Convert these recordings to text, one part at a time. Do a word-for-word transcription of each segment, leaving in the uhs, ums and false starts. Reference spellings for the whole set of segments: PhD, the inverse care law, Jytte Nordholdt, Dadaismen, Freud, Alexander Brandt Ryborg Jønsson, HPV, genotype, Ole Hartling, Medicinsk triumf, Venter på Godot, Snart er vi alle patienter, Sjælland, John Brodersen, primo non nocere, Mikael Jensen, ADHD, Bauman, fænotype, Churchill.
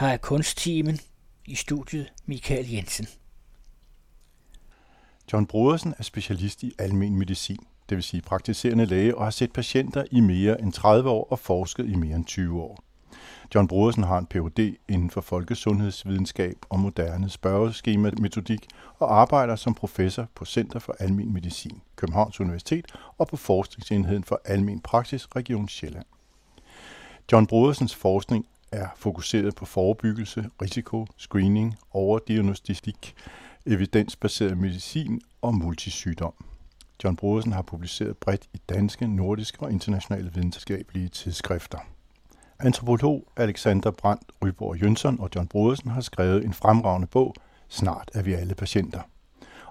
har jeg kunsttimen i studiet Mikael Jensen. John Brodersen er specialist i almen medicin, det vil sige praktiserende læge, og har set patienter i mere end tredive år og forsket i mere end tyve år. John Brodersen har en P H D inden for folkesundhedsvidenskab og moderne spørgeskemametodik og arbejder som professor på Center for Almen Medicin, Københavns Universitet og på Forskningsenheden for Almen Praksis, Region Sjælland. John Brodersens forskning er fokuseret på forebyggelse, risiko, screening, overdiagnostik, evidensbaseret medicin og multisygdom. John Brodersen har publiceret bredt i danske, nordiske og internationale videnskabelige tidsskrifter. Antropolog Alexander Brandt Ryborg Jønsson og John Brodersen har skrevet en fremragende bog, Snart er vi alle patienter,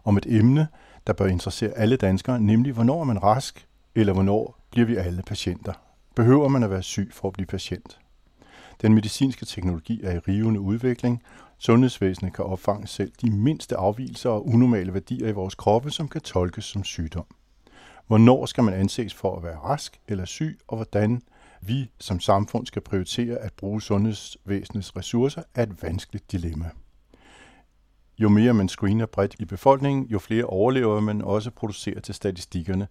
om et emne, der bør interessere alle danskere, nemlig hvornår er man rask, eller hvornår bliver vi alle patienter. Behøver man at være syg for at blive patient? Den medicinske teknologi er i rivende udvikling. Sundhedsvæsenet kan opfange selv de mindste afvigelser og unormale værdier i vores kroppe, som kan tolkes som sygdom. Hvornår skal man anses for at være rask eller syg, og hvordan vi som samfund skal prioritere at bruge sundhedsvæsenets ressourcer, er et vanskeligt dilemma. Jo mere man screener bredt i befolkningen, jo flere overlever man også producerer til statistikkerne,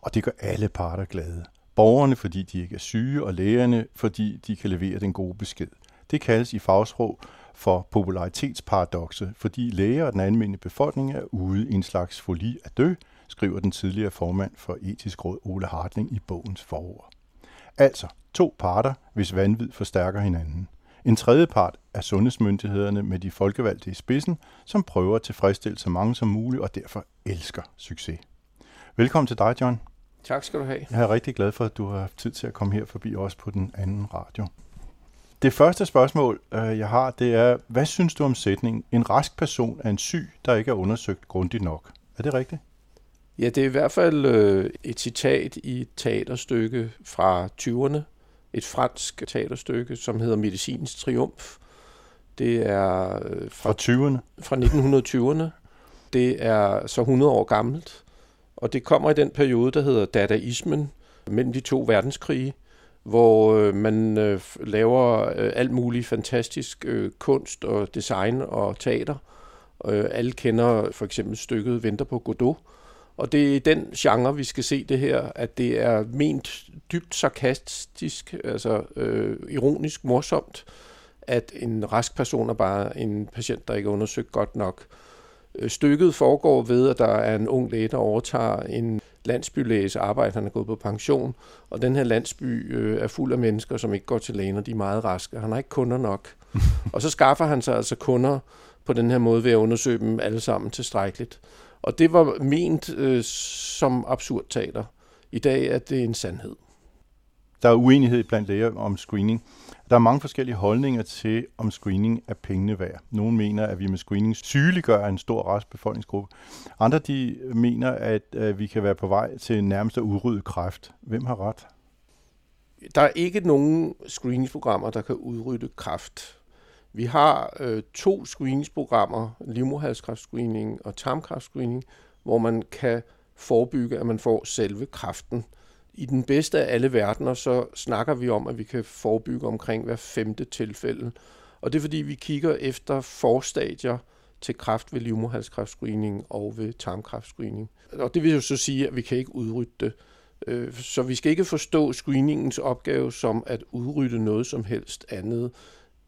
og det gør alle parter glade. Borgerne, fordi de ikke er syge, og lægerne, fordi de kan levere den gode besked. Det kaldes i fagsprog for popularitetsparadoxet, fordi læger og den almindelige befolkning er ude i en slags folie at dø, skriver den tidligere formand for Etisk Råd Ole Hartling i bogens forord. Altså to parter, hvis vanvid forstærker hinanden. En tredje part er sundhedsmyndighederne med de folkevalgte i spidsen, som prøver at tilfredsstille så mange som muligt og derfor elsker succes. Velkommen til dig, John. Tak skal du have. Jeg er rigtig glad for, at du har haft tid til at komme her forbi os på den anden radio. Det første spørgsmål, jeg har, det er, hvad synes du om sætningen, en rask person er en syg, der ikke er undersøgt grundigt nok? Er det rigtigt? Ja, det er i hvert fald øh, et citat i et teaterstykke fra tyverne. Et fransk teaterstykke, som hedder Medicinsk triumf. Det er øh, fra, fra tyverne? Fra nitten tyverne. Det er så hundrede år gammelt. Og det kommer i den periode, der hedder Dadaismen, mellem de to verdenskrige, hvor øh, man øh, laver øh, alt muligt fantastisk øh, kunst og design og teater. Øh, alle kender for eksempel stykket Venter på Godot. Og det er i den genre, vi skal se det her, at det er ment dybt sarkastisk, altså øh, ironisk morsomt, at en rask person er bare en patient, der ikke er undersøgt godt nok. Stykket foregår ved, at der er en ung læge, der overtager en landsbylæges arbejde. Han er gået på pension, og den her landsby øh, er fuld af mennesker, som ikke går til lægen, og de er meget raske. Han har ikke kunder nok. Og så skaffer han sig altså kunder på den her måde ved at undersøge dem alle sammen tilstrækkeligt. Og det var ment øh, som absurd teater. I dag er det en sandhed. Der er uenighed blandt læger om screening. Der er mange forskellige holdninger til, om screening er pengene værd. Nogle mener, at vi med screening sygeliggør en stor rask befolkningsgruppe. Andre de mener, at øh, vi kan være på vej til nærmest at udrydde kræft. Hvem har ret? Der er ikke nogen screeningsprogrammer, der kan udrydde kræft. Vi har øh, to screeningsprogrammer, livmoderhalskræftscreening og tarmkræftscreening, hvor man kan forebygge, at man får selve kræften. I den bedste af alle verdener, så snakker vi om, at vi kan forebygge omkring hver femte tilfælde. Og det er, fordi vi kigger efter forstadier til kræft ved livmoderhalskræftscreening og ved tarmkræftscreening. Og det vil jo så sige, at vi kan ikke udrydde det. Så vi skal ikke forstå screeningens opgave som at udrydde noget som helst andet,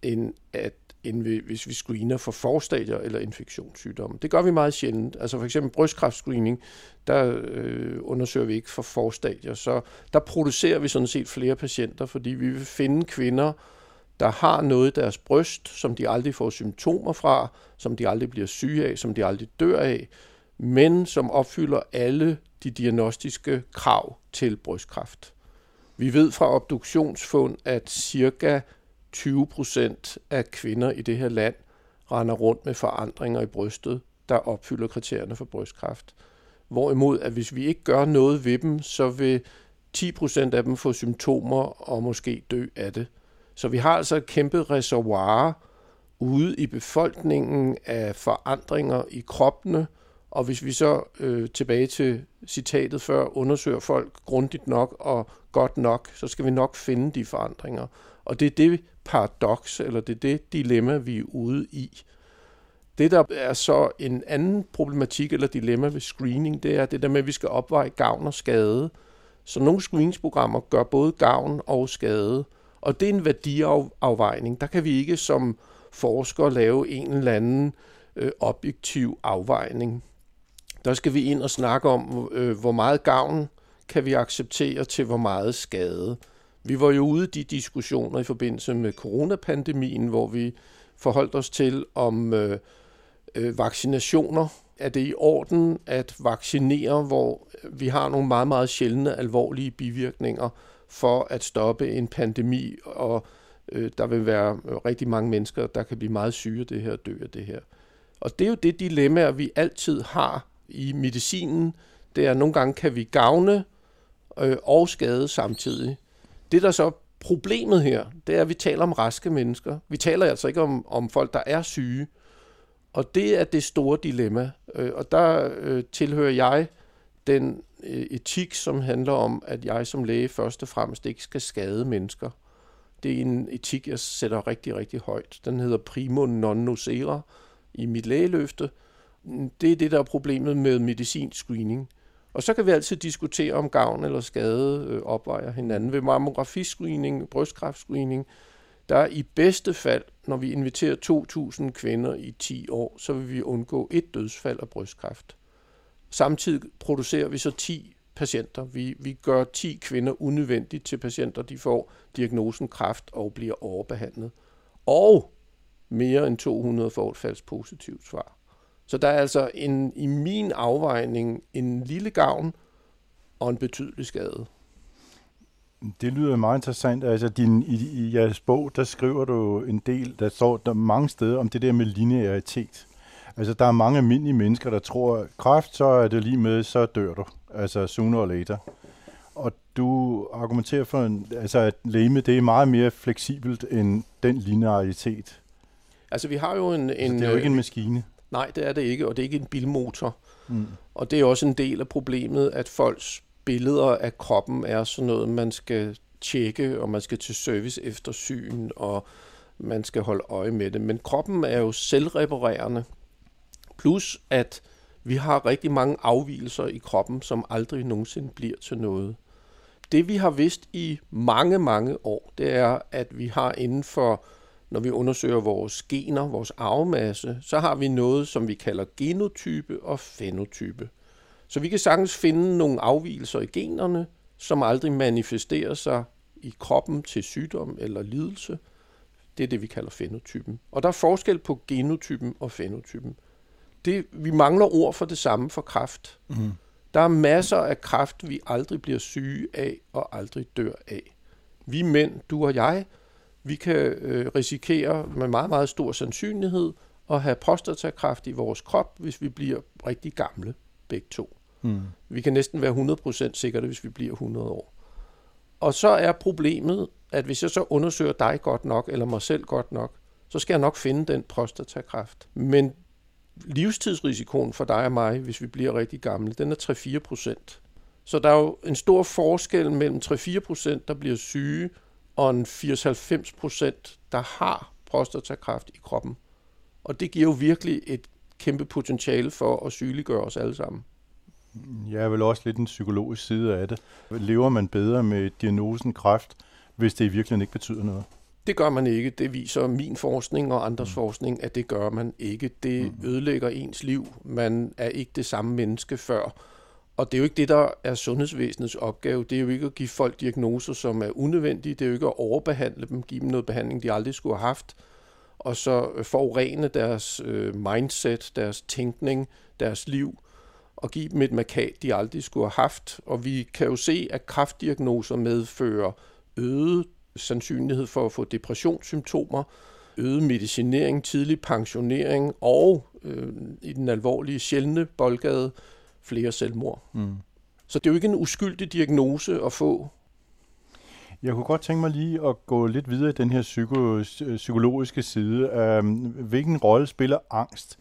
end at end hvis vi screener for forstadier eller infektionssygdomme. Det gør vi meget sjældent. Altså for eksempel brystkræftscreening, der øh, undersøger vi ikke for forstadier. Så der producerer vi sådan set flere patienter, fordi vi vil finde kvinder, der har noget i deres bryst, som de aldrig får symptomer fra, som de aldrig bliver syge af, som de aldrig dør af, men som opfylder alle de diagnostiske krav til brystkræft. Vi ved fra obduktionsfund, at cirka tyve procent af kvinder i det her land render rundt med forandringer i brystet, der opfylder kriterierne for brystkræft. Hvorimod, at hvis vi ikke gør noget ved dem, så vil ti procent af dem få symptomer og måske dø af det. Så vi har altså et kæmpe reservoir ude i befolkningen af forandringer i kroppene, og hvis vi så øh, tilbage til citatet før, undersøger folk grundigt nok og godt nok, så skal vi nok finde de forandringer. Og det er det paradoks, eller det er det dilemma, vi er ude i. Det, der er så en anden problematik eller dilemma ved screening, det er det der med, at vi skal opveje gavn og skade. Så nogle screeningsprogrammer gør både gavn og skade, og det er en værdiafvejning. Der kan vi ikke som forskere lave en eller anden øh, objektiv afvejning. Der skal vi ind og snakke om, øh, hvor meget gavn kan vi acceptere til hvor meget skade. Vi var jo ude i de diskussioner i forbindelse med coronapandemien, hvor vi forholdt os til, om øh, øh, vaccinationer, er det i orden at vaccinere, hvor vi har nogle meget, meget sjældne alvorlige bivirkninger for at stoppe en pandemi, og øh, der vil være rigtig mange mennesker, der kan blive meget syge af det her og dø af det her. Og det er jo det dilemma, vi altid har i medicinen, det er, at nogle gange kan vi gavne øh, og skade samtidig. Det, der så problemet her, det er, at vi taler om raske mennesker. Vi taler altså ikke om, om folk, der er syge. Og det er det store dilemma. Og der øh, tilhører jeg den øh, etik, som handler om, at jeg som læge først og fremmest ikke skal skade mennesker. Det er en etik, jeg sætter rigtig, rigtig højt. Den hedder primo non nocere i mit lægeløfte. Det er det, der er problemet med medicinsk screening. Og så kan vi altid diskutere, om gavn eller skade øh, opvejer hinanden. Ved mammografiscreening, brystkræftscreening, der er i bedste fald, når vi inviterer to tusind kvinder i ti år, så vil vi undgå et dødsfald af brystkræft. Samtidig producerer vi så ti patienter. Vi, vi gør ti kvinder unødvendigt til patienter, de får diagnosen kræft og bliver overbehandlet. Og mere end to hundrede får et falsk positivt svar. Så der er altså en, i min afvejning en lille gavn og en betydelig skade. Det lyder meget interessant. Altså din, i, i jeres bog, der skriver du en del, der står der mange steder om det der med linearitet. Altså der er mange almindelige mennesker, der tror, at kræft, så er det lige med, så dør du. Altså sooner or later. Og du argumenterer for, en, altså, at lægemet, det er meget mere fleksibelt end den linearitet. Altså vi har jo en... en altså, det er jo ikke en maskine. Nej, det er det ikke, og det er ikke en bilmotor. Mm. Og det er også en del af problemet, at folks billeder af kroppen er sådan noget, man skal tjekke, og man skal til service eftersyn, og man skal holde øje med det. Men kroppen er jo selvreparerende. Plus, at vi har rigtig mange afvigelser i kroppen, som aldrig nogensinde bliver til noget. Det vi har vidst i mange, mange år, det er, at vi har inden for... Når vi undersøger vores gener, vores arvemasse, så har vi noget, som vi kalder genotype og fænotype. Så vi kan sagtens finde nogle afvigelser i generne, som aldrig manifesterer sig i kroppen til sygdom eller lidelse. Det er det, vi kalder fænotypen. Og der er forskel på genotypen og fænotypen. Det, vi mangler ord for det samme for kræft. Mm. Der er masser af kræft, vi aldrig bliver syge af og aldrig dør af. Vi mænd, du og jeg, vi kan øh, risikere med meget, meget stor sandsynlighed at have prostatakræft i vores krop, hvis vi bliver rigtig gamle, begge to. Mm. Vi kan næsten være hundrede procent sikre, hvis vi bliver hundrede år. Og så er problemet, at hvis jeg så undersøger dig godt nok, eller mig selv godt nok, så skal jeg nok finde den prostatakræft. Men livstidsrisikoen for dig og mig, hvis vi bliver rigtig gamle, den er tre til fire procent. Så der er jo en stor forskel mellem tre til fire procent, der bliver syge, og en firs til halvfems procent, der har prostatakræft i kroppen. Og det giver jo virkelig et kæmpe potentiale for at sygeliggøre os alle sammen. Jeg er vel også lidt en psykologisk side af det. Lever man bedre med diagnosen kræft, hvis det i virkeligheden ikke betyder noget? Det gør man ikke. Det viser min forskning og andres mm. forskning, at det gør man ikke. Det mm. ødelægger ens liv. Man er ikke det samme menneske før. Og det er jo ikke det, der er sundhedsvæsenets opgave. Det er jo ikke at give folk diagnoser, som er unødvendige. Det er jo ikke at overbehandle dem, give dem noget behandling, de aldrig skulle have haft. Og så forurene deres mindset, deres tænkning, deres liv. Og give dem et mærkat, de aldrig skulle have haft. Og vi kan jo se, at kræftdiagnoser medfører øget sandsynlighed for at få depressionssymptomer, øget medicinering, tidlig pensionering og øh, i den alvorlige sjældne boldgade, flere selvmord. Mm. Så det er jo ikke en uskyldig diagnose at få. Jeg kunne godt tænke mig lige at gå lidt videre i den her psyko- psykologiske side. Hvilken rolle spiller angst?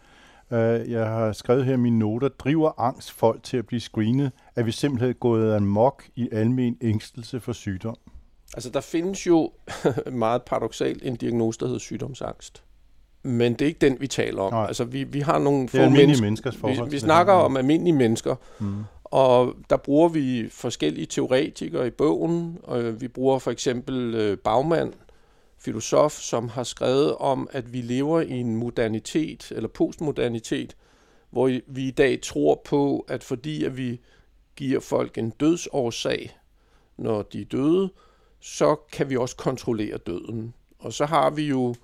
Jeg har skrevet her mine noter. Driver angst folk til at blive screenet? Er vi simpelthen gået amok i almen ængstelse for sygdom? Altså, der findes jo meget paradoksalt en diagnose, der hedder sygdomsangst. Men det er ikke den, vi taler om. Nej. Altså, vi, vi har nogle få mennesker. menneskers forhold. Vi, vi snakker om almindelige mennesker. Mm. Og der bruger vi forskellige teoretikere i bogen. Vi bruger for eksempel Bauman, filosof, som har skrevet om, at vi lever i en modernitet, eller postmodernitet, hvor vi i dag tror på, at fordi at vi giver folk en dødsårsag, når de er døde, så kan vi også kontrollere døden. Og så har vi jo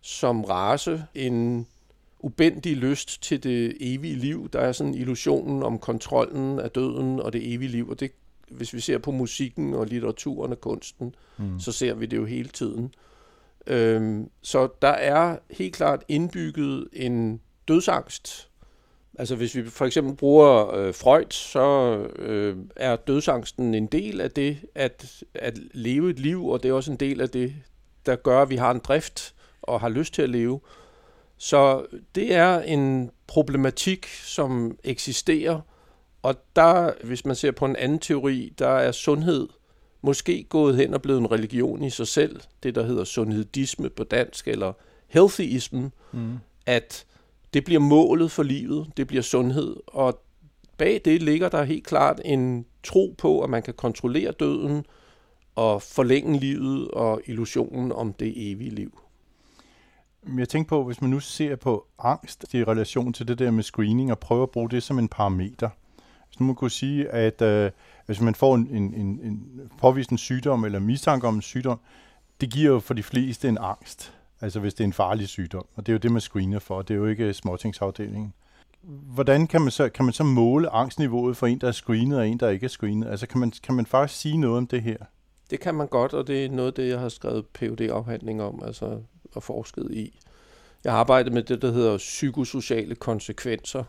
som race en ubændig lyst til det evige liv. Der er sådan illusionen om kontrollen af døden og det evige liv. Og det, hvis vi ser på musikken og litteraturen og kunsten, mm. så ser vi det jo hele tiden. Øhm, så der er helt klart indbygget en dødsangst. Altså hvis vi for eksempel bruger øh, Freud, så øh, er dødsangsten en del af det at, at leve et liv, og det er også en del af det, der gør, at vi har en drift og har lyst til at leve. Så det er en problematik, som eksisterer, og der, hvis man ser på en anden teori, der er sundhed måske gået hen og blevet en religion i sig selv, det der hedder sundhedisme på dansk, eller healthyism, mm. at det bliver målet for livet, det bliver sundhed, og bag det ligger der helt klart en tro på, at man kan kontrollere døden og forlænge livet og illusionen om det evige liv. Jeg tænker på, hvis man nu ser på angst i relation til det der med screening og prøver at bruge det som en parameter. Hvis nu man kunne sige, at øh, hvis man får en, en, en påvist en sygdom eller mistanke om en sygdom, det giver jo for de fleste en angst. Altså hvis det er en farlig sygdom, og det er jo det, man screener for, det er jo ikke småtingsafdelingen. Hvordan kan man så, kan man så måle angstniveauet for en, der er screenet, og en, der ikke er screenet? Altså kan man, kan man faktisk sige noget om det her? Det kan man godt, og det er noget af det, jeg har skrevet P H D-afhandling om, altså og forsket i. Jeg har arbejdet med det, der hedder psykosociale konsekvenser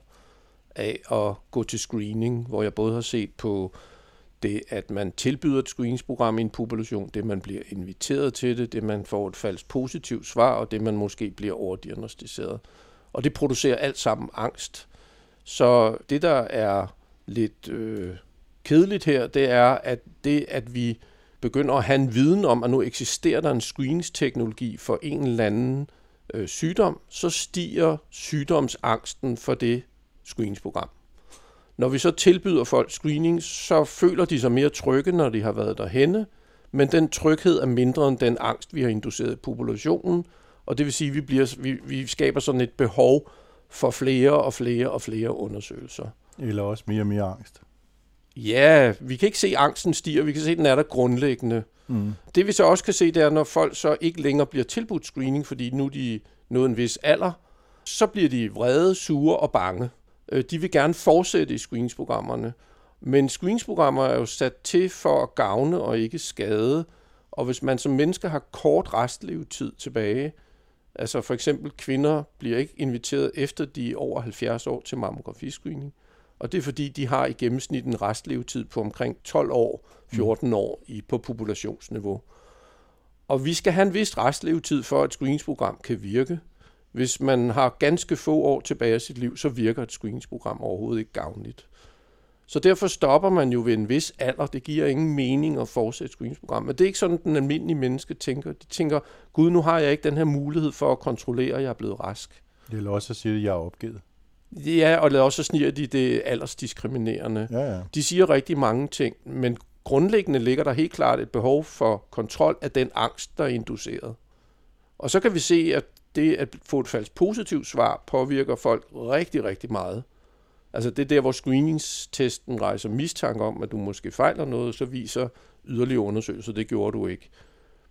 af at gå til screening, hvor jeg både har set på det, at man tilbyder et screeningsprogram i en population, det man bliver inviteret til det, det man får et falsk positivt svar, og det man måske bliver overdiagnostiseret. Og det producerer alt sammen angst. Så det, der er lidt øh, kedeligt her, det er, at det, at vi begynder at have en viden om, at nu eksisterer der en screeningsteknologi for en eller anden øh, sygdom, så stiger sygdomsangsten for det screeningsprogram. Når vi så tilbyder folk screening, så føler de sig mere trygge, når de har været derhenne, men den tryghed er mindre end den angst, vi har induceret i populationen, og det vil sige, at vi, bliver, vi, vi skaber sådan et behov for flere og flere og flere undersøgelser. Eller også mere og mere angst. Ja, vi kan ikke se, angsten stiger. Vi kan se, den er der grundlæggende. Mm. Det vi så også kan se, det er, når folk så ikke længere bliver tilbudt screening, fordi nu de nåede en vis alder, så bliver de vrede, sure og bange. De vil gerne fortsætte i screeningsprogrammerne. Men screeningsprogrammer er jo sat til for at gavne og ikke skade. Og hvis man som menneske har kort restlevetid tilbage, altså for eksempel kvinder bliver ikke inviteret efter de er over halvfjerds år til mammografiscreening. Og det er fordi, de har i gennemsnit en restlevetid på omkring tolv år, fjorten år i, på populationsniveau. Og vi skal have en vis restlevetid for, at et screeningsprogram kan virke. Hvis man har ganske få år tilbage af sit liv, så virker et screeningsprogram overhovedet ikke gavnligt. Så derfor stopper man jo ved en vis alder. Det giver ingen mening at fortsætte et screeningsprogram. Men det er ikke sådan, den almindelige menneske tænker. De tænker, gud, nu har jeg ikke den her mulighed for at kontrollere, at jeg er blevet rask. Eller også at sige, at jeg er opgivet. Ja, og også sniger de det aldersdiskriminerende. Ja, ja. De siger rigtig mange ting, men grundlæggende ligger der helt klart et behov for kontrol af den angst, der er induceret. Og så kan vi se, at det at få et falsk positivt svar påvirker folk rigtig, rigtig meget. Altså det der, hvor screeningstesten rejser mistanke om, at du måske fejler noget, så viser yderligere undersøgelser, det gjorde du ikke.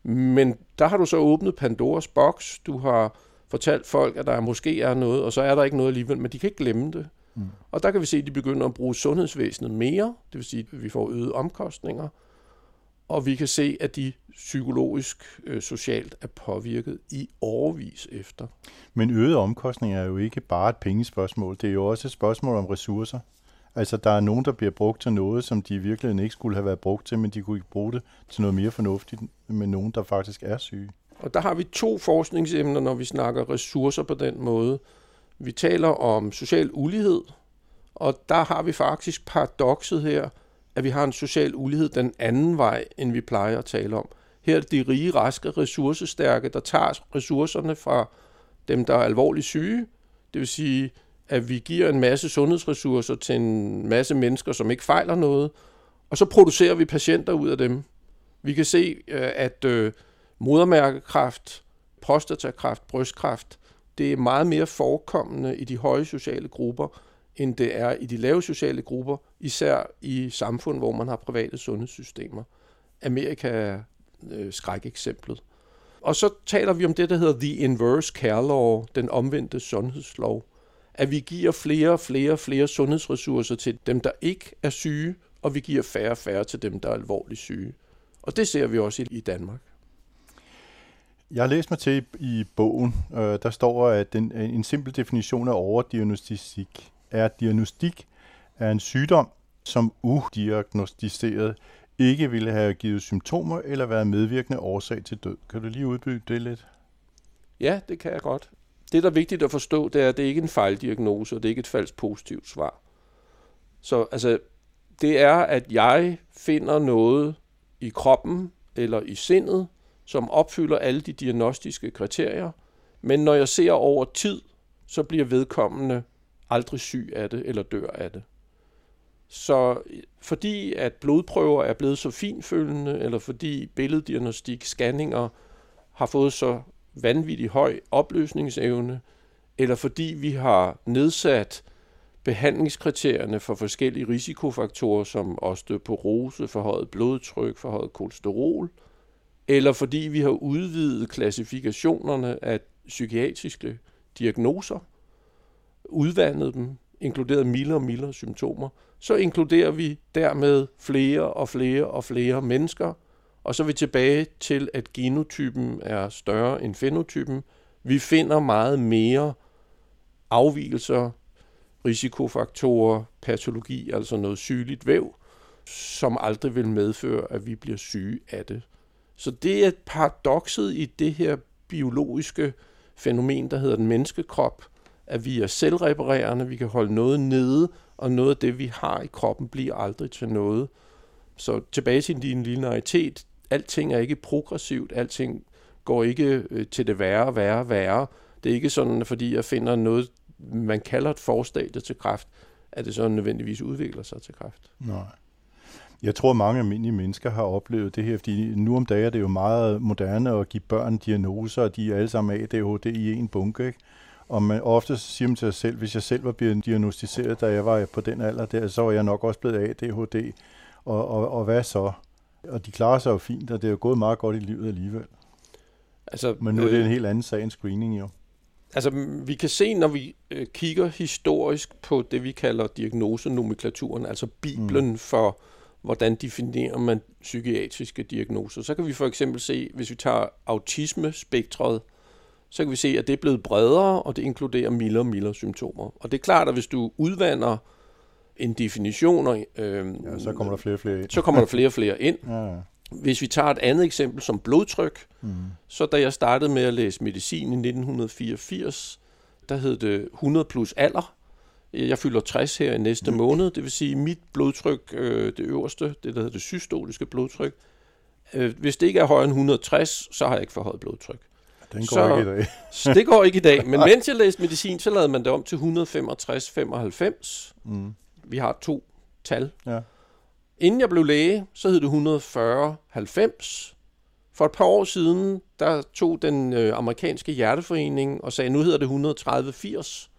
Men der har du så åbnet Pandoras boks, du har fortalt folk, at der måske er noget, og så er der ikke noget alligevel, men de kan ikke glemme det. Mm. Og der kan vi se, at de begynder at bruge sundhedsvæsenet mere, det vil sige, at vi får øgede omkostninger, og vi kan se, at de psykologisk, øh, socialt er påvirket i årevis efter. Men øgede omkostninger er jo ikke bare et pengespørgsmål, det er jo også et spørgsmål om ressourcer. Altså, der er nogen, der bliver brugt til noget, som de i virkeligheden ikke skulle have været brugt til, men de kunne ikke bruge det til noget mere fornuftigt med nogen, der faktisk er syge. Og der har vi to forskningsemner, når vi snakker ressourcer på den måde. Vi taler om social ulighed, og der har vi faktisk paradokset her, at vi har en social ulighed den anden vej, end vi plejer at tale om. Her er de rige, raske, ressourcestærke, der tager ressourcerne fra dem, der er alvorligt syge. Det vil sige, at vi giver en masse sundhedsressourcer til en masse mennesker, som ikke fejler noget, og så producerer vi patienter ud af dem. Vi kan se, at modermærkekræft, prostatakræft, brystkræft, det er meget mere forekommende i de høje sociale grupper, end det er i de lave sociale grupper, især i samfund, hvor man har private sundhedssystemer. Amerika er øh, skrækeksemplet. Og så taler vi om det, der hedder the inverse care law, den omvendte sundhedslov. At vi giver flere og flere og flere sundhedsressourcer til dem, der ikke er syge, og vi giver færre og færre til dem, der er alvorligt syge. Og det ser vi også i Danmark. Jeg har læst mig til i bogen, øh, der står, at en, en simpel definition af overdiagnostik er, at diagnostik er en sygdom, som udiagnostiseret ikke ville have givet symptomer eller været medvirkende årsag til død. Kan du lige udbygge det lidt? Ja, det kan jeg godt. Det, der er vigtigt at forstå, det er, at det ikke er en fejldiagnose, og det er ikke et falsk positivt svar. Så altså, det er, at jeg finder noget i kroppen eller i sindet, som opfylder alle de diagnostiske kriterier, men når jeg ser over tid, så bliver vedkommende aldrig syg af det eller dør af det. Så fordi at blodprøver er blevet så finfølgende, eller fordi billeddiagnostik, scanninger har fået så vanvittig høj opløsningsevne, eller fordi vi har nedsat behandlingskriterierne for forskellige risikofaktorer som osteoporose, forhøjet blodtryk, forhøjet kolesterol, eller fordi vi har udvidet klassifikationerne af psykiatriske diagnoser, udvandet dem, inkluderet mildere og mildere symptomer, så inkluderer vi dermed flere og flere og flere mennesker, og så er vi tilbage til, at genotypen er større end fænotypen. Vi finder meget mere afvigelser, risikofaktorer, patologi, altså noget sygeligt væv, som aldrig vil medføre, at vi bliver syge af det. Så det er paradokset i det her biologiske fænomen, der hedder den menneskekrop, at vi er selvreparerende, vi kan holde noget nede, og noget af det, vi har i kroppen, bliver aldrig til noget. Så tilbage til din linearitet, alting er ikke progressivt, alting går ikke til det værre, værre, værre. Det er ikke sådan, fordi jeg finder noget, man kalder et forstadie til kræft, at det så nødvendigvis udvikler sig til kræft. Nej. Jeg tror, mange almindelige mennesker har oplevet det her, fordi nu om dagen er det jo meget moderne at give børn diagnoser, og de er alle sammen A D H D i en bunke, ikke? Og man ofte siger man til sig selv, hvis jeg selv var blevet diagnostiseret, da jeg var på den alder der, så var jeg nok også blevet A D H D. Og, og, og hvad så? Og de klarer sig jo fint, og det er jo gået meget godt i livet alligevel. Altså, men nu er det en helt anden sag end screening jo. Altså, vi kan se, når vi kigger historisk på det, vi kalder diagnosenomenklaturen, altså Bibelen mm. for, hvordan definerer man psykiatriske diagnoser. Så kan vi for eksempel se, hvis vi tager autismespektret, så kan vi se, at det er blevet bredere, og det inkluderer mildere og mildere symptomer. Og det er klart, at hvis du udvander en definition, og, øh, ja, så kommer der flere og flere ind. Så kommer der flere og flere ind. Ja. Hvis vi tager et andet eksempel som blodtryk, mm. så da jeg startede med at læse medicin i nitten fireogfirs, der hed det hundrede plus alder. Jeg fylder tres her i næste mm. måned, det vil sige, at mit blodtryk, øh, det øverste, det der hedder det systoliske blodtryk, øh, hvis det ikke er højere end hundrede og tres, så har jeg ikke for højt blodtryk. Den går så, ikke i dag. Så det går ikke i dag, men mens jeg læste medicin, så lavede man det om til et hundrede femogtres femoghalvfems. Mm. Vi har to tal. Ja. Inden jeg blev læge, så hed det et hundrede fyrre halvfems. For et par år siden, der tog den øh, amerikanske hjerteforening og sagde, nu hedder det et hundrede tredive firs.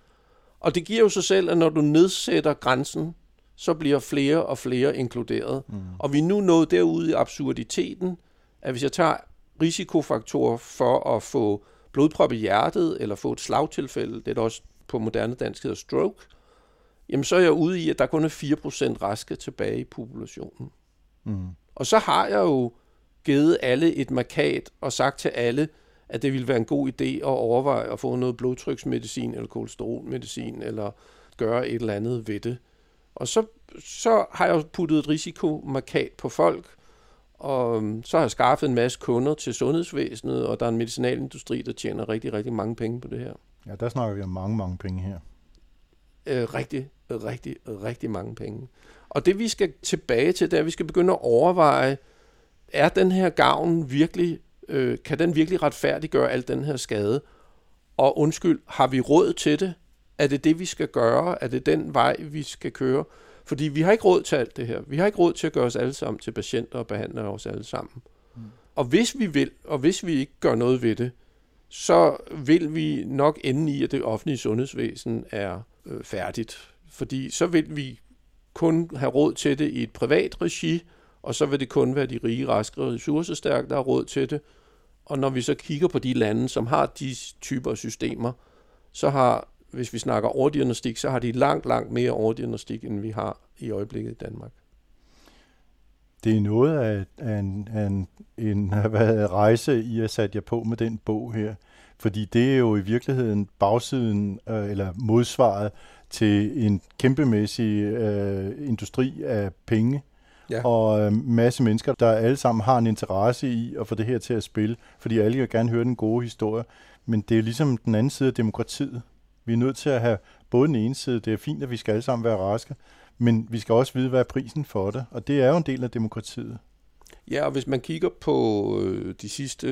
Og det giver jo sig selv, at når du nedsætter grænsen, så bliver flere og flere inkluderet. Mm. Og vi er nu nået derude i absurditeten, at hvis jeg tager risikofaktorer for at få blodprop i hjertet, eller få et slagtilfælde, det er også på moderne dansk hedder stroke, jamen så er jeg ude i, at der kun er fire procent raske tilbage i populationen. Mm. Og så har jeg jo givet alle et markat og sagt til alle, at det ville være en god idé at overveje at få noget blodtryksmedicin eller kolesterolmedicin, eller gøre et eller andet ved det. Og så, så har jeg puttet et risikomarkat på folk, og så har jeg skaffet en masse kunder til sundhedsvæsenet, og der er en medicinalindustri, der tjener rigtig, rigtig mange penge på det her. Ja, der snakker vi om mange, mange penge her. Øh, rigtig, rigtig, rigtig mange penge. Og det vi skal tilbage til, det er, at vi skal begynde at overveje, er den her gavn virkelig, øh, kan den virkelig retfærdiggøre al den her skade? Og undskyld, har vi råd til det? Er det det, vi skal gøre? Er det den vej, vi skal køre? Fordi vi har ikke råd til alt det her. Vi har ikke råd til at gøre os alle sammen til patienter og behandle os alle sammen. Mm. Og hvis vi vil, og hvis vi ikke gør noget ved det, så vil vi nok ende i, at det offentlige sundhedsvæsen er øh, færdigt. Fordi så vil vi kun have råd til det i et privat regi, og så vil det kun være de rige, raske og ressourcestærke, der har råd til det. Og når vi så kigger på de lande, som har de typer systemer, så har, hvis vi snakker overdiagnostik, så har de langt, langt mere overdiagnostik, end vi har i øjeblikket i Danmark. Det er noget af en, af en, en hvad, rejse, I har sat jer på med den bog her. Fordi det er jo i virkeligheden bagsiden, eller modsvaret til en kæmpemæssig øh, industri af penge. Ja. Og en masse mennesker, der alle sammen har en interesse i at få det her til at spille, fordi alle vil gerne høre den gode historie. Men det er ligesom den anden side af demokratiet. Vi er nødt til at have både den ene side, det er fint, at vi skal alle sammen være raske, men vi skal også vide, hvad er prisen for det, og det er jo en del af demokratiet. Ja, og hvis man kigger på øh, de sidste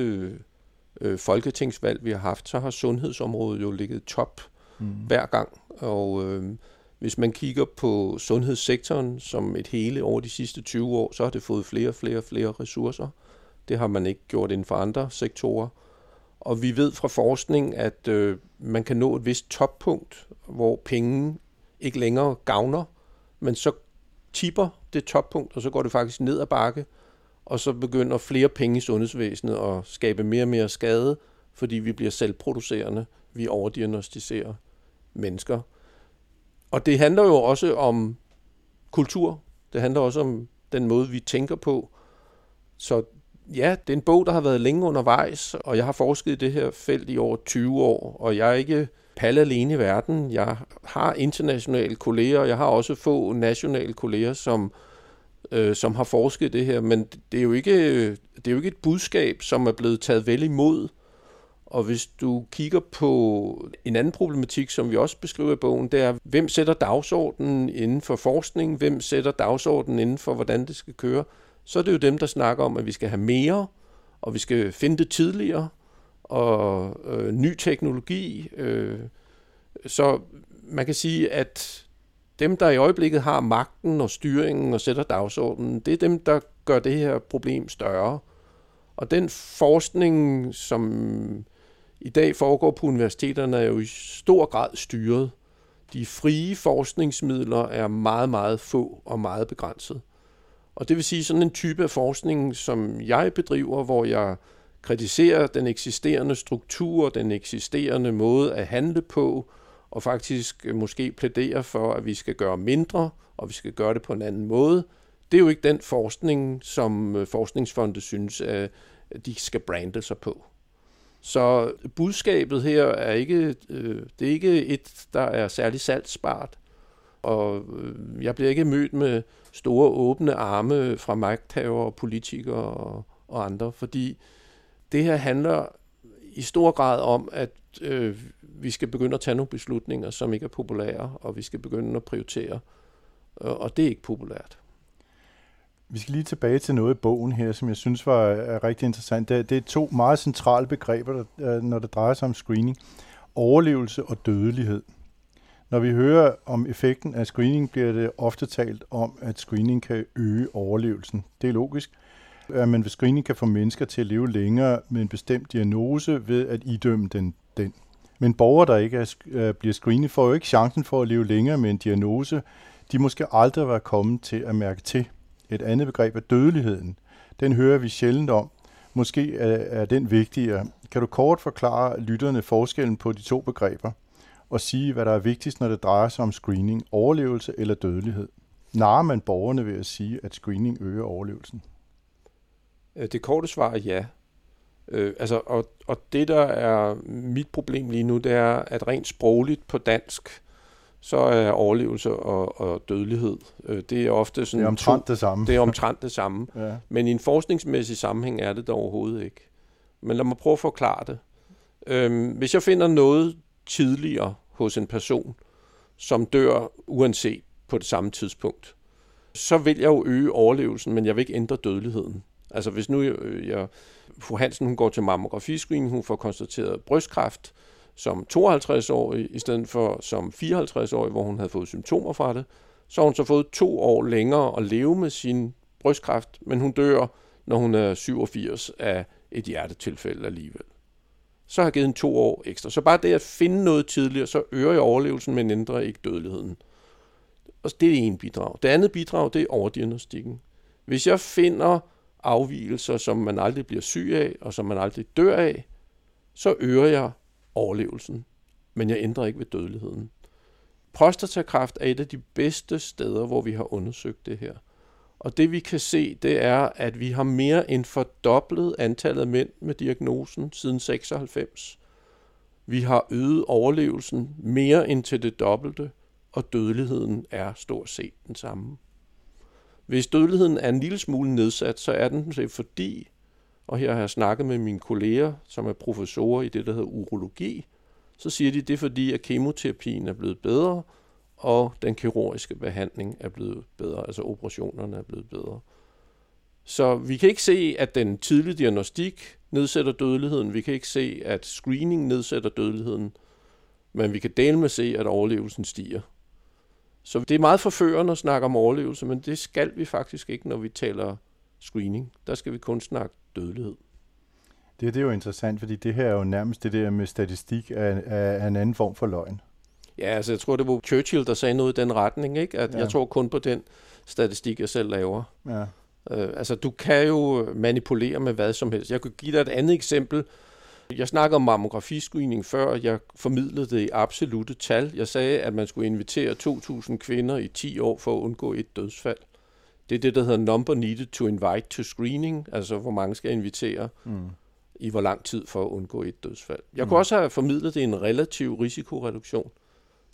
øh, folketingsvalg, vi har haft, så har sundhedsområdet jo ligget top mm. hver gang, og øh, hvis man kigger på sundhedssektoren som et hele over de sidste tyve år, så har det fået flere og flere, flere ressourcer. Det har man ikke gjort inden for andre sektorer. Og vi ved fra forskning, at øh, man kan nå et vist toppunkt, hvor penge ikke længere gavner, men så tipper det toppunkt, og så går det faktisk ned ad bakke, og så begynder flere penge i sundhedsvæsenet at skabe mere og mere skade, fordi vi bliver selvproducerende, vi overdiagnostiserer mennesker. Og det handler jo også om kultur, det handler også om den måde, vi tænker på. Så ja, det er en bog, der har været længe undervejs, og jeg har forsket i det her felt i over tyve år, og jeg er ikke palle alene i verden. Jeg har internationale kolleger, og jeg har også få nationale kolleger, som, øh, som har forsket det her, men det er, jo ikke, det er jo ikke et budskab, som er blevet taget vel imod. Og hvis du kigger på en anden problematik, som vi også beskriver i bogen, det er, hvem sætter dagsordenen inden for forskning, hvem sætter dagsordenen inden for, hvordan det skal køre, så er det jo dem, der snakker om, at vi skal have mere, og vi skal finde det tidligere, og øh, ny teknologi. Øh, så man kan sige, at dem, der i øjeblikket har magten og styringen og sætter dagsordenen, det er dem, der gør det her problem større. Og den forskning, som i dag foregår på universiteterne, er jo i stor grad styret. De frie forskningsmidler er meget, meget få og meget begrænset. Og det vil sige, sådan en type af forskning, som jeg bedriver, hvor jeg kritiserer den eksisterende struktur, den eksisterende måde at handle på, og faktisk måske plæderer for, at vi skal gøre mindre, og vi skal gøre det på en anden måde. Det er jo ikke den forskning, som forskningsfonde synes, at de skal brande sig på. Så budskabet her er ikke, det er ikke et, der er særlig salgsspart. Og jeg bliver ikke mødt med store åbne arme fra magthavere og politikere og, og andre, fordi det her handler i stor grad om, at øh, vi skal begynde at tage nogle beslutninger, som ikke er populære, og vi skal begynde at prioritere, og, og det er ikke populært. Vi skal lige tilbage til noget i bogen her, som jeg synes var er rigtig interessant. Det, det er to meget centrale begreber, der, når det drejer sig om screening. Overlevelse og dødelighed. Når vi hører om effekten af screening, bliver det ofte talt om, at screening kan øge overlevelsen. Det er logisk, at man ved screening kan få mennesker til at leve længere med en bestemt diagnose ved at idømme den. den. Men borgere, der ikke er, bliver screenet, får jo ikke chancen for at leve længere med en diagnose. De måske aldrig være kommet til at mærke til. Et andet begreb er dødeligheden. Den hører vi sjældent om. Måske er, er den vigtigere. Kan du kort forklare lytterne forskellen på de to begreber? Og sige, hvad der er vigtigst, når det drejer sig om screening, overlevelse eller dødelighed. Narrer man borgerne ved at sige, at screening øger overlevelsen? Det korte svar er ja. Øh, altså, og, og det, der er mit problem lige nu, det er, at rent sprogligt på dansk, så er overlevelse og, og dødelighed. Det er ofte sådan... Det er omtrent to, det samme. Det er omtrent det samme. Ja. Men i en forskningsmæssig sammenhæng er det der overhovedet ikke. Men lad mig prøve at forklare det. Øh, hvis jeg finder noget tidligere hos en person, som dør uanset på det samme tidspunkt, så vil jeg jo øge overlevelsen, men jeg vil ikke ændre dødeligheden. Altså hvis nu jeg, fru Hansen hun går til mammografiscreening, hun får konstateret brystkræft som tooghalvtreds-årig i stedet for som fireoghalvtreds-årig, hvor hun havde fået symptomer fra det, så har hun så fået to år længere at leve med sin brystkræft, men hun dør, når hun er syvogfirs af et hjertetilfælde alligevel. Så har jeg givet en to år ekstra. Så bare det at finde noget tidligere, så øger jeg overlevelsen, men ændrer ikke dødeligheden. Og det er det ene bidrag. Det andet bidrag, det er overdiagnostikken. Hvis jeg finder afvigelser, som man aldrig bliver syg af, og som man aldrig dør af, så øger jeg overlevelsen, men jeg ændrer ikke ved dødeligheden. Prostatakræft er et af de bedste steder, hvor vi har undersøgt det her. Og det vi kan se, det er, at vi har mere end fordoblet antallet af mænd med diagnosen siden seksoghalvfems. Vi har øget overlevelsen mere end til det dobbelte, og dødeligheden er stort set den samme. Hvis dødeligheden er en lille smule nedsat, så er den fordi, og her har jeg snakket med mine kolleger, som er professorer i det, der hedder urologi, så siger de, at det er fordi, at kemoterapien er blevet bedre, og den kirurgiske behandling er blevet bedre, altså operationerne er blevet bedre. Så vi kan ikke se, at den tidlige diagnostik nedsætter dødeligheden, vi kan ikke se, at screening nedsætter dødeligheden, men vi kan dele med se, at overlevelsen stiger. Så det er meget forførende at snakke om overlevelse, men det skal vi faktisk ikke, når vi taler screening. Der skal vi kun snakke dødelighed. Det, det er jo interessant, fordi det her er jo nærmest det der med statistik af, af en anden form for løgn. Ja, altså jeg tror, det var Churchill, der sagde noget i den retning, ikke? At ja. Jeg tror kun på den statistik, jeg selv laver. Ja. Øh, altså du kan jo manipulere med hvad som helst. Jeg kunne give dig et andet eksempel. Jeg snakkede om mammografiscreening før, jeg formidlede det i absolutte tal. Jeg sagde, at man skulle invitere to tusind kvinder i ti år for at undgå et dødsfald. Det er det, der hedder number needed to invite to screening, altså hvor mange skal invitere mm. i hvor lang tid for at undgå et dødsfald. Jeg mm. kunne også have formidlet det i en relativ risikoreduktion.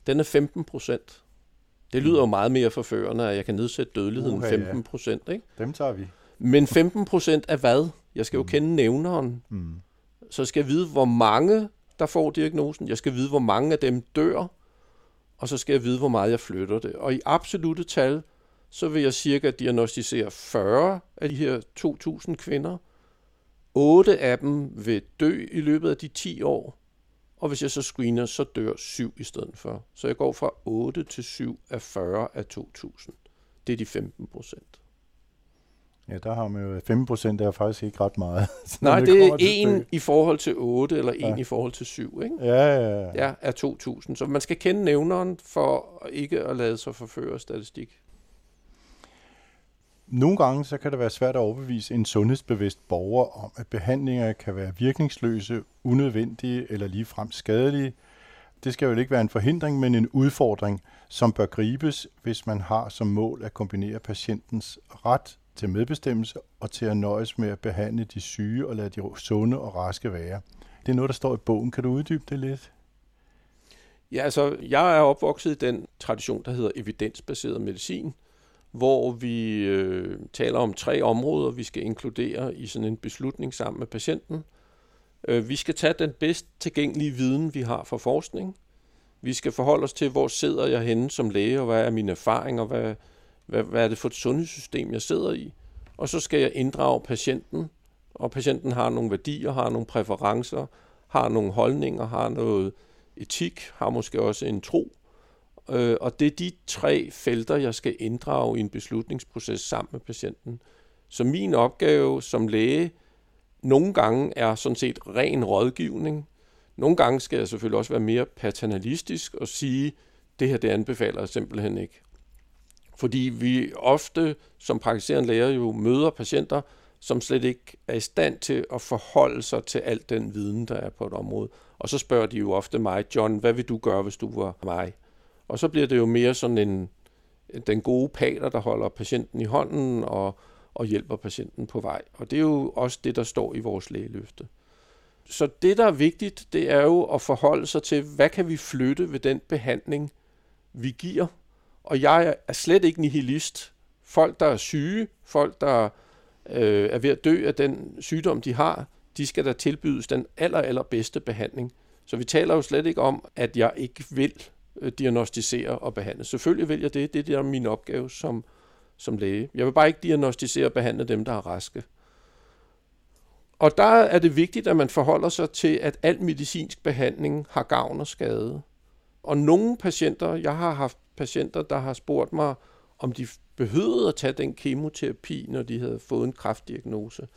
Den er femten procent. Det lyder jo meget mere forførende, at jeg kan nedsætte dødeligheden okay, femten procent. Ja. Ikke? Dem tager vi. Men femten procent af hvad? Jeg skal jo mm. kende nævneren. Mm. Så jeg skal vide, hvor mange, der får diagnosen. Jeg skal vide, hvor mange af dem dør. Og så skal jeg vide, hvor meget jeg flytter det. Og i absolutte tal, så vil jeg cirka diagnostisere fyrre af de her to tusind kvinder. otte af dem vil dø i løbet af de ti år. Og hvis jeg så screener, så dør syv i stedet for. Så jeg går fra otte til syv af fyrre af to tusind. Det er de femten procent. Ja, der har man jo femten procent, er faktisk ikke ret meget. Nej, det er en i forhold til otte, eller en ja. i forhold til syv, ikke? Ja, ja, ja. Ja, af to tusind. Så man skal kende nævneren for ikke at lade sig forføre statistik. Nogle gange så kan det være svært at overbevise en sundhedsbevidst borger om, at behandlinger kan være virkningsløse, unødvendige eller ligefrem skadelige. Det skal jo ikke være en forhindring, men en udfordring, som bør gribes, hvis man har som mål at kombinere patientens ret til medbestemmelse og til at nøjes med at behandle de syge og lade de sunde og raske være. Det er noget, der står i bogen. Kan du uddybe det lidt? Ja, altså, jeg er opvokset i den tradition, der hedder evidensbaseret medicin, hvor vi øh, taler om tre områder, vi skal inkludere i sådan en beslutning sammen med patienten. Øh, vi skal tage den bedst tilgængelige viden, vi har fra forskning. Vi skal forholde os til, hvor sidder jeg henne som læge, og hvad er mine erfaringer, hvad Hvad, hvad er det for et sundhedssystem, jeg sidder i? Og så skal jeg inddrage patienten, og patienten har nogle værdier, har nogle præferencer, har nogle holdninger, har noget etik, har måske også en tro. Øh, og det er de tre felter, jeg skal inddrage i en beslutningsproces sammen med patienten. Så min opgave som læge nogle gange er sådan set ren rådgivning. Nogle gange skal jeg selvfølgelig også være mere paternalistisk og sige, det her det anbefaler jeg simpelthen ikke. Fordi vi ofte som praktiserende læger jo møder patienter, som slet ikke er i stand til at forholde sig til al den viden, der er på et område. Og så spørger de jo ofte mig, John, hvad vil du gøre, hvis du var mig? Og så bliver det jo mere sådan en, den gode pater, der holder patienten i hånden og, og hjælper patienten på vej. Og det er jo også det, der står i vores lægeløfte. Så det, der er vigtigt, det er jo at forholde sig til, hvad kan vi flytte ved den behandling, vi giver? Og jeg er slet ikke nihilist. Folk, der er syge, folk, der øh, er ved at dø af den sygdom, de har, de skal da tilbydes den aller, aller bedste behandling. Så vi taler jo slet ikke om, at jeg ikke vil diagnostisere og behandle. Selvfølgelig vil jeg det. Det er det, der er min opgave som, som læge. Jeg vil bare ikke diagnostisere og behandle dem, der er raske. Og der er det vigtigt, at man forholder sig til, at al medicinsk behandling har gavn og skade. Og nogle patienter, jeg har haft patienter, der har spurgt mig, om de behøvede at tage den kemoterapi, når de havde fået en kræftdiagnose.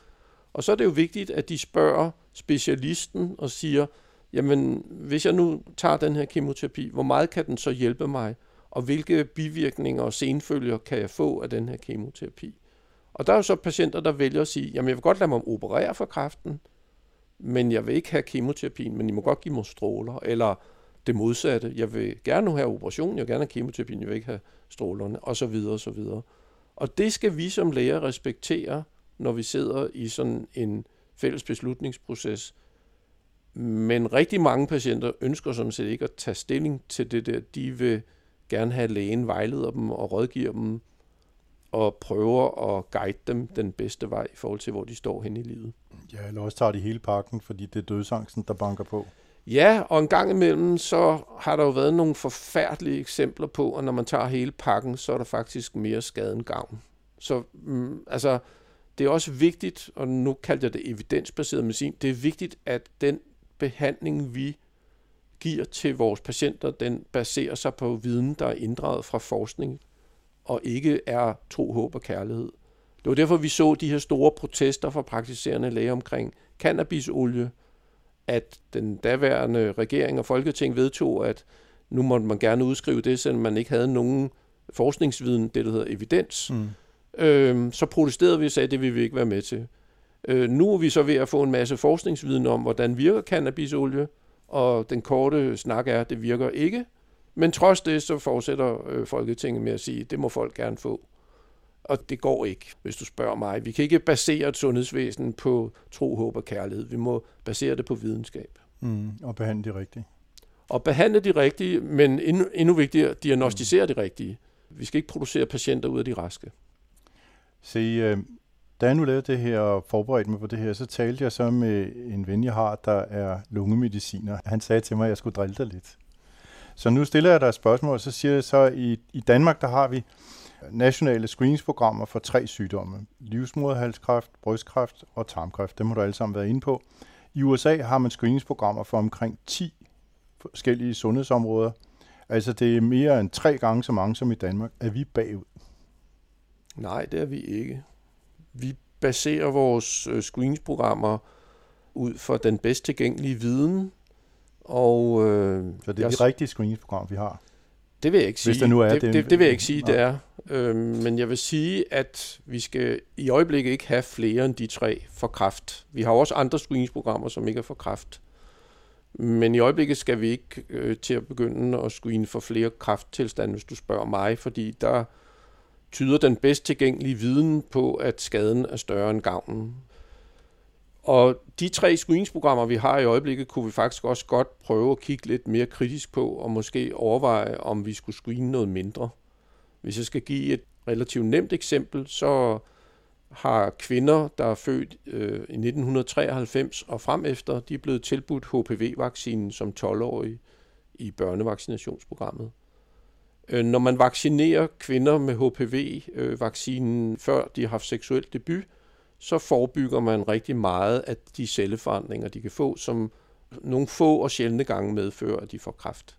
Og så er det jo vigtigt, at de spørger specialisten og siger, jamen, hvis jeg nu tager den her kemoterapi, hvor meget kan den så hjælpe mig? Og hvilke bivirkninger og senfølger kan jeg få af den her kemoterapi? Og der er jo så patienter, der vælger at sige, jamen, jeg vil godt lade mig operere for kræften, men jeg vil ikke have kemoterapien, men I må godt give mig stråler, eller det modsatte. Jeg vil gerne nu have operationen, jeg vil gerne have kemoterapien, jeg vil ikke have strålerne, og så videre og så videre. Og det skal vi som læger respektere, når vi sidder i sådan en fælles beslutningsproces. Men rigtig mange patienter ønsker sådan set ikke at tage stilling til det der. De vil gerne have lægen vejleder dem og rådgiver dem og prøver at guide dem den bedste vej i forhold til, hvor de står hen i livet. Ja, eller også tager de hele pakken, fordi det er dødsangsten, der banker på. Ja, og en gang imellem, så har der jo været nogle forfærdelige eksempler på, og når man tager hele pakken, så er der faktisk mere skade end gavn. Så mm, altså, det er også vigtigt, og nu kalder jeg det evidensbaseret medicin, det er vigtigt, at den behandling, vi giver til vores patienter, den baserer sig på viden, der er inddraget fra forskning, og ikke er tro, håb og kærlighed. Det var derfor, vi så de her store protester fra praktiserende læger omkring cannabisolie, at den daværende regering og Folketing vedtog, at nu måtte man gerne udskrive det, selvom man ikke havde nogen forskningsviden, det der hedder evidens. Mm. Øhm, så protesterede vi og sagde, at det vil vi ikke være med til. Øh, nu er vi så ved at få en masse forskningsviden om, hvordan virker cannabisolie, og den korte snak er, at det virker ikke. Men trods det, så fortsætter øh, Folketinget med at sige, at det må folk gerne få. Og det går ikke, hvis du spørger mig. Vi kan ikke basere et sundhedsvæsen på tro, håb og kærlighed. Vi må basere det på videnskab. Mm, og behandle de rigtige. Og behandle de rigtige, men endnu, endnu vigtigere, diagnostisere mm. de rigtige. Vi skal ikke producere patienter ud af de raske. Se, øh, da jeg nu lavede det her og forberedte mig på det her, så talte jeg så med en ven, jeg har, der er lungemediciner. Han sagde til mig, at jeg skulle drille dig lidt. Så nu stiller jeg dig et spørgsmål, og så siger jeg så, at i, i Danmark, der har vi nationale screeningsprogrammer for tre sygdomme. Livsmoderhalskræft, brystkræft og tarmkræft. Dem har du alle sammen været inde på. I U S A har man screeningsprogrammer for omkring ti forskellige sundhedsområder. Altså det er mere end tre gange så mange som i Danmark. Er vi bagud? Nej, det er vi ikke. Vi baserer vores screeningsprogrammer ud fra den bedst tilgængelige viden. Og, øh, så det er de rigtige screeningsprogrammer, vi har? Det vil jeg ikke sige. Nu er det, det, det, det vil jeg ikke sige, nej. Det er. Øh, men jeg vil sige, at vi skal i øjeblikket ikke have flere end de tre for kræft. Vi har også andre screeningsprogrammer, som ikke er for kræft. Men i øjeblikket skal vi ikke øh, til at begynde at screene for flere kræfttilstande, hvis du spørger mig, fordi der tyder den bedst tilgængelige viden på, at skaden er større end gavnen. Og de tre screeningsprogrammer, vi har i øjeblikket, kunne vi faktisk også godt prøve at kigge lidt mere kritisk på, og måske overveje, om vi skulle screene noget mindre. Hvis jeg skal give et relativt nemt eksempel, så har kvinder, der er født øh, i nitten treoghalvfems og frem efter, de er blevet tilbudt H P V-vaccinen som tolv-årige i børnevaccinationsprogrammet. Øh, når man vaccinerer kvinder med H P V-vaccinen, før de har haft seksuel debut, så forebygger man rigtig meget af de celleforandringer, de kan få, som nogle få og sjældne gange medfører, at de får kræft.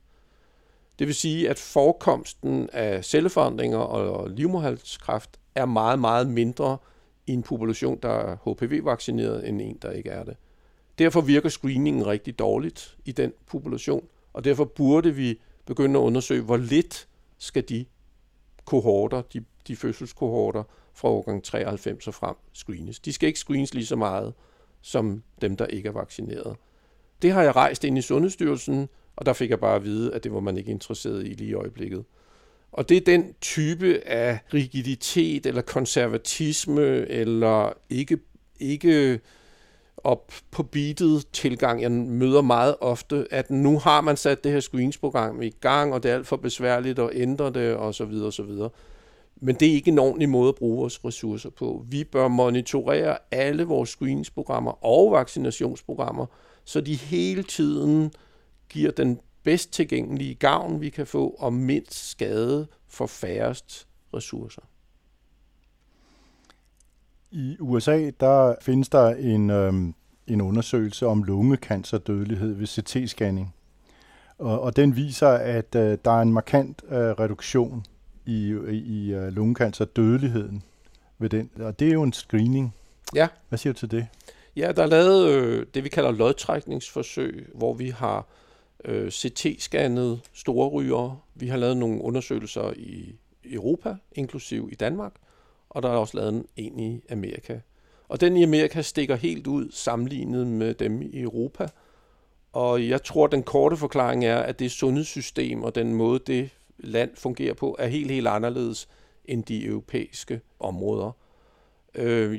Det vil sige, at forekomsten af celleforandringer og livmoderhalskræft er meget, meget mindre i en population, der er H P V-vaccineret, end en, der ikke er det. Derfor virker screeningen rigtig dårligt i den population, og derfor burde vi begynde at undersøge, hvor lidt skal de kohorter, de, de fødselskohorter, fra årgang treoghalvfems og frem screenes. De skal ikke screenes lige så meget som dem, der ikke er vaccineret. Det har jeg rejst ind i Sundhedsstyrelsen, og der fik jeg bare at vide, at det var man ikke interesseret i lige i øjeblikket. Og det er den type af rigiditet eller konservatisme eller ikke, ikke op på beatet tilgang, jeg møder meget ofte, at nu har man sat det her screeningsprogram i gang, og det er alt for besværligt at ændre det osv. osv. Men det er ikke en ordentlig måde at bruge vores ressourcer på. Vi bør monitorere alle vores screeningsprogrammer og vaccinationsprogrammer, så de hele tiden giver den bedst tilgængelige gavn, vi kan få, og mindst skade for færrest ressourcer. I U S A, der findes der en, øhm, en undersøgelse om lungekancerdødelighed ved C T-scanning. Og, og den viser, at øh, der er en markant øh, reduktion i, i øh, lungekancerdødeligheden ved den. Og det er jo en screening. Ja. Hvad siger du til det? Ja, der er lavet øh, det, vi kalder lodtrækningsforsøg, hvor vi har øh, C T-scannet store rygere. Vi har lavet nogle undersøgelser i Europa, inklusiv i Danmark. Og der er også lavet en i Amerika. Og den i Amerika stikker helt ud sammenlignet med dem i Europa. Og jeg tror, den korte forklaring er, at det sundhedssystem og den måde, det land fungerer på, er helt, helt anderledes end de europæiske områder.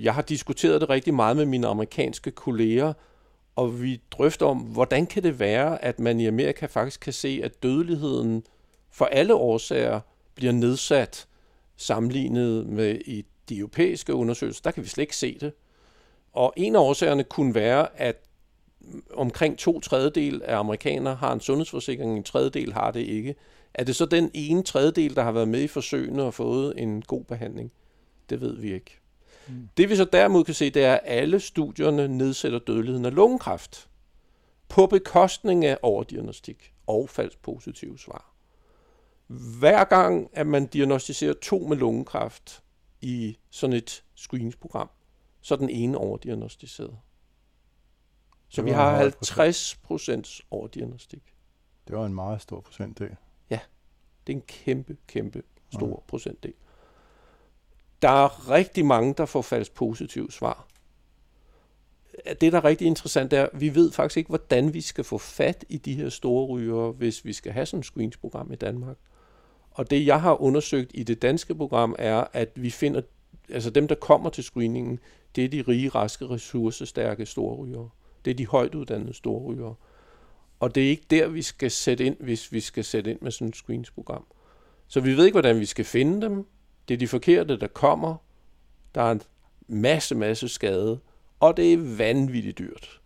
Jeg har diskuteret det rigtig meget med mine amerikanske kolleger, og vi drøfter om, hvordan kan det være, at man i Amerika faktisk kan se, at dødeligheden for alle årsager bliver nedsat, sammenlignet med i de europæiske undersøgelser, der kan vi slet ikke se det. Og en af årsagerne kunne være, at omkring to tredjedel af amerikanere har en sundhedsforsikring, en tredjedel har det ikke. Er det så den ene tredjedel, der har været med i forsøgene og fået en god behandling? Det ved vi ikke. Mm. Det vi så derimod kan se, det er, at alle studierne nedsætter dødeligheden af lungekræft på bekostning af overdiagnostik og falsk positive svar. Hver gang, at man diagnostiserer to med lungekræft i sådan et screeningsprogram, så er den ene overdiagnostiseret. Så vi har halvtreds procent overdiagnostik. Det var en meget stor procentdel. Ja, det er en kæmpe, kæmpe stor okay. procentdel. Der er rigtig mange, der får falsk positive svar. Det, der er rigtig interessant, er, at vi ved faktisk ikke, hvordan vi skal få fat i de her store rygere, hvis vi skal have sådan et screeningsprogram i Danmark. Og det, jeg har undersøgt i det danske program, er, at vi finder, altså dem, der kommer til screeningen, det er de rige, raske, ressourcestærke storrygere. Det er de højt uddannede storrygere. Og det er ikke der, vi skal sætte ind, hvis vi skal sætte ind med sådan et screeningsprogram. Så vi ved ikke, hvordan vi skal finde dem. Det er de forkerte, der kommer. Der er en masse, masse skade. Og det er vanvittigt dyrt.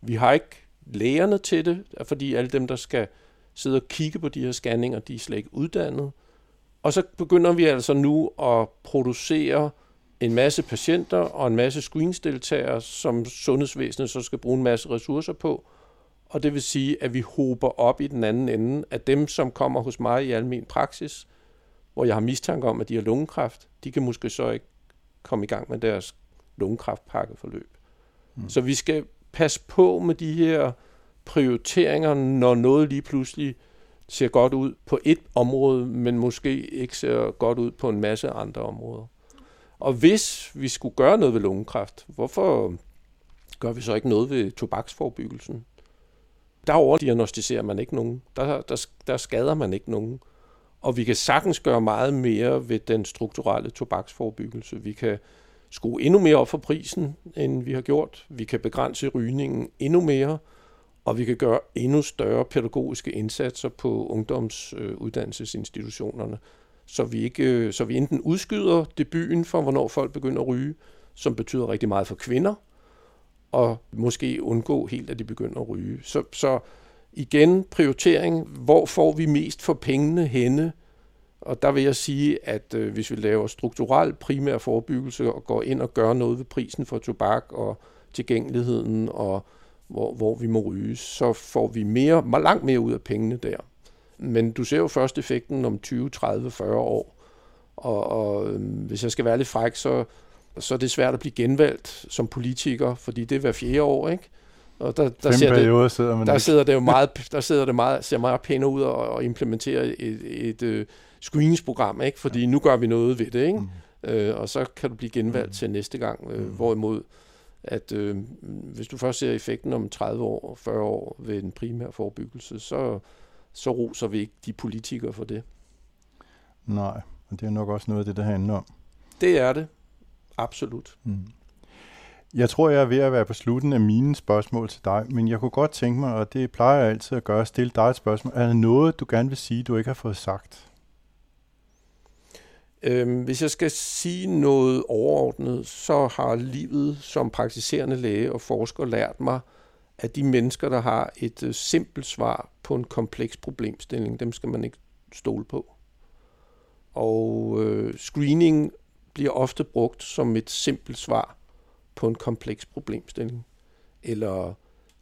Vi har ikke lægerne til det, fordi alle dem, der skal sidde og kigge på de her scanninger, de er slet ikke uddannet. Og så begynder vi altså nu at producere en masse patienter og en masse screeningsdeltagere, som sundhedsvæsenet så skal bruge en masse ressourcer på. Og det vil sige, at vi hober op i den anden ende, at dem, som kommer hos mig i almen praksis, hvor jeg har mistanke om, at de har lungekræft, de kan måske så ikke komme i gang med deres lungekræftpakkeforløb. Mm. Så vi skal passe på med de her prioriteringer, når noget lige pludselig ser godt ud på et område, men måske ikke ser godt ud på en masse andre områder. Og hvis vi skulle gøre noget ved lungekræft, hvorfor gør vi så ikke noget ved tobaksforbyggelsen? Der overdiagnostiserer man ikke nogen. Der, der, der skader man ikke nogen. Og vi kan sagtens gøre meget mere ved den strukturelle tobaksforebyggelse. Vi kan skrue endnu mere op for prisen, end vi har gjort. Vi kan begrænse rygningen endnu mere, og vi kan gøre endnu større pædagogiske indsatser på ungdomsuddannelsesinstitutionerne, så vi, ikke, så vi enten udskyder debuten for, hvornår folk begynder at ryge, som betyder rigtig meget for kvinder, og måske undgå helt, at de begynder at ryge. Så, så igen prioritering, hvor får vi mest for pengene henne? Og der vil jeg sige, at øh, hvis vi laver strukturel primær forebyggelse og går ind og gør noget ved prisen for tobak og tilgængeligheden, og hvor, hvor vi må ryge, så får vi mere, langt mere ud af pengene der. Men du ser jo først effekten om tyve, tredive, fyrre år. Og, og øh, hvis jeg skal være lidt fræk, så, så er det svært at blive genvalgt som politiker, fordi det er hver fjerde år, ikke? Og der, der, ser det, sidder man der sidder det jo meget, der sidder det meget, ser meget pænt ud og, og implementerer et, et, et screeningsprogram, ikke? Fordi nu gør vi noget ved det, ikke? Mm. Øh, og så kan du blive genvalgt mm. til næste gang, øh, mm. hvorimod at øh, hvis du først ser effekten om tredive år, fyrre år ved den primære forebyggelse, så, så roser vi ikke de politikere for det. Nej, og det er nok også noget af det, der handler om. Det er det, absolut. Mm. Jeg tror, jeg er ved at være på slutten af mine spørgsmål til dig, men jeg kunne godt tænke mig, og det plejer jeg altid at gøre, stille dig et spørgsmål. Er der noget, du gerne vil sige, du ikke har fået sagt? Øhm, hvis jeg skal sige noget overordnet, så har livet som praktiserende læge og forsker lært mig, at de mennesker, der har et øh, simpelt svar på en kompleks problemstilling, dem skal man ikke stole på. Og øh, screening bliver ofte brugt som et simpelt svar på en kompleks problemstilling, eller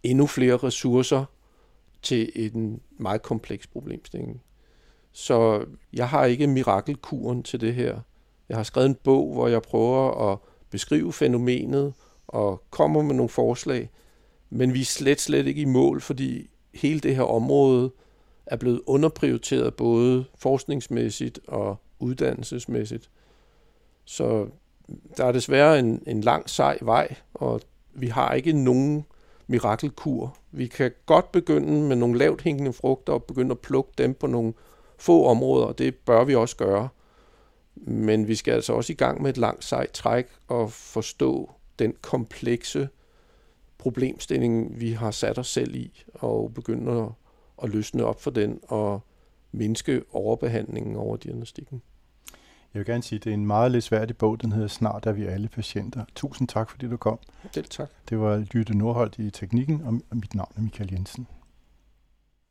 endnu flere ressourcer til en meget kompleks problemstilling. Så jeg har ikke mirakelkuren til det her. Jeg har skrevet en bog, hvor jeg prøver at beskrive fænomenet og kommer med nogle forslag, men vi er slet, slet ikke i mål, fordi hele det her område er blevet underprioriteret både forskningsmæssigt og uddannelsesmæssigt. Så der er desværre en, en lang, sej vej, og vi har ikke nogen mirakelkur. Vi kan godt begynde med nogle lavt hængende frugter og begynde at plukke dem på nogle få områder, og det bør vi også gøre. Men vi skal altså også i gang med et langt, sejt træk og forstå den komplekse problemstilling, vi har sat os selv i, og begynde at, at løsne op for den og mindske overbehandlingen over diagnostikken. Jeg vil gerne sige, at det er en meget læsværdig bog. Den hedder Snart er vi alle patienter. Tusind tak, fordi du kom. Selv tak. Det var Jytte Nordholdt i teknikken, og mit navn er Mikael Jensen.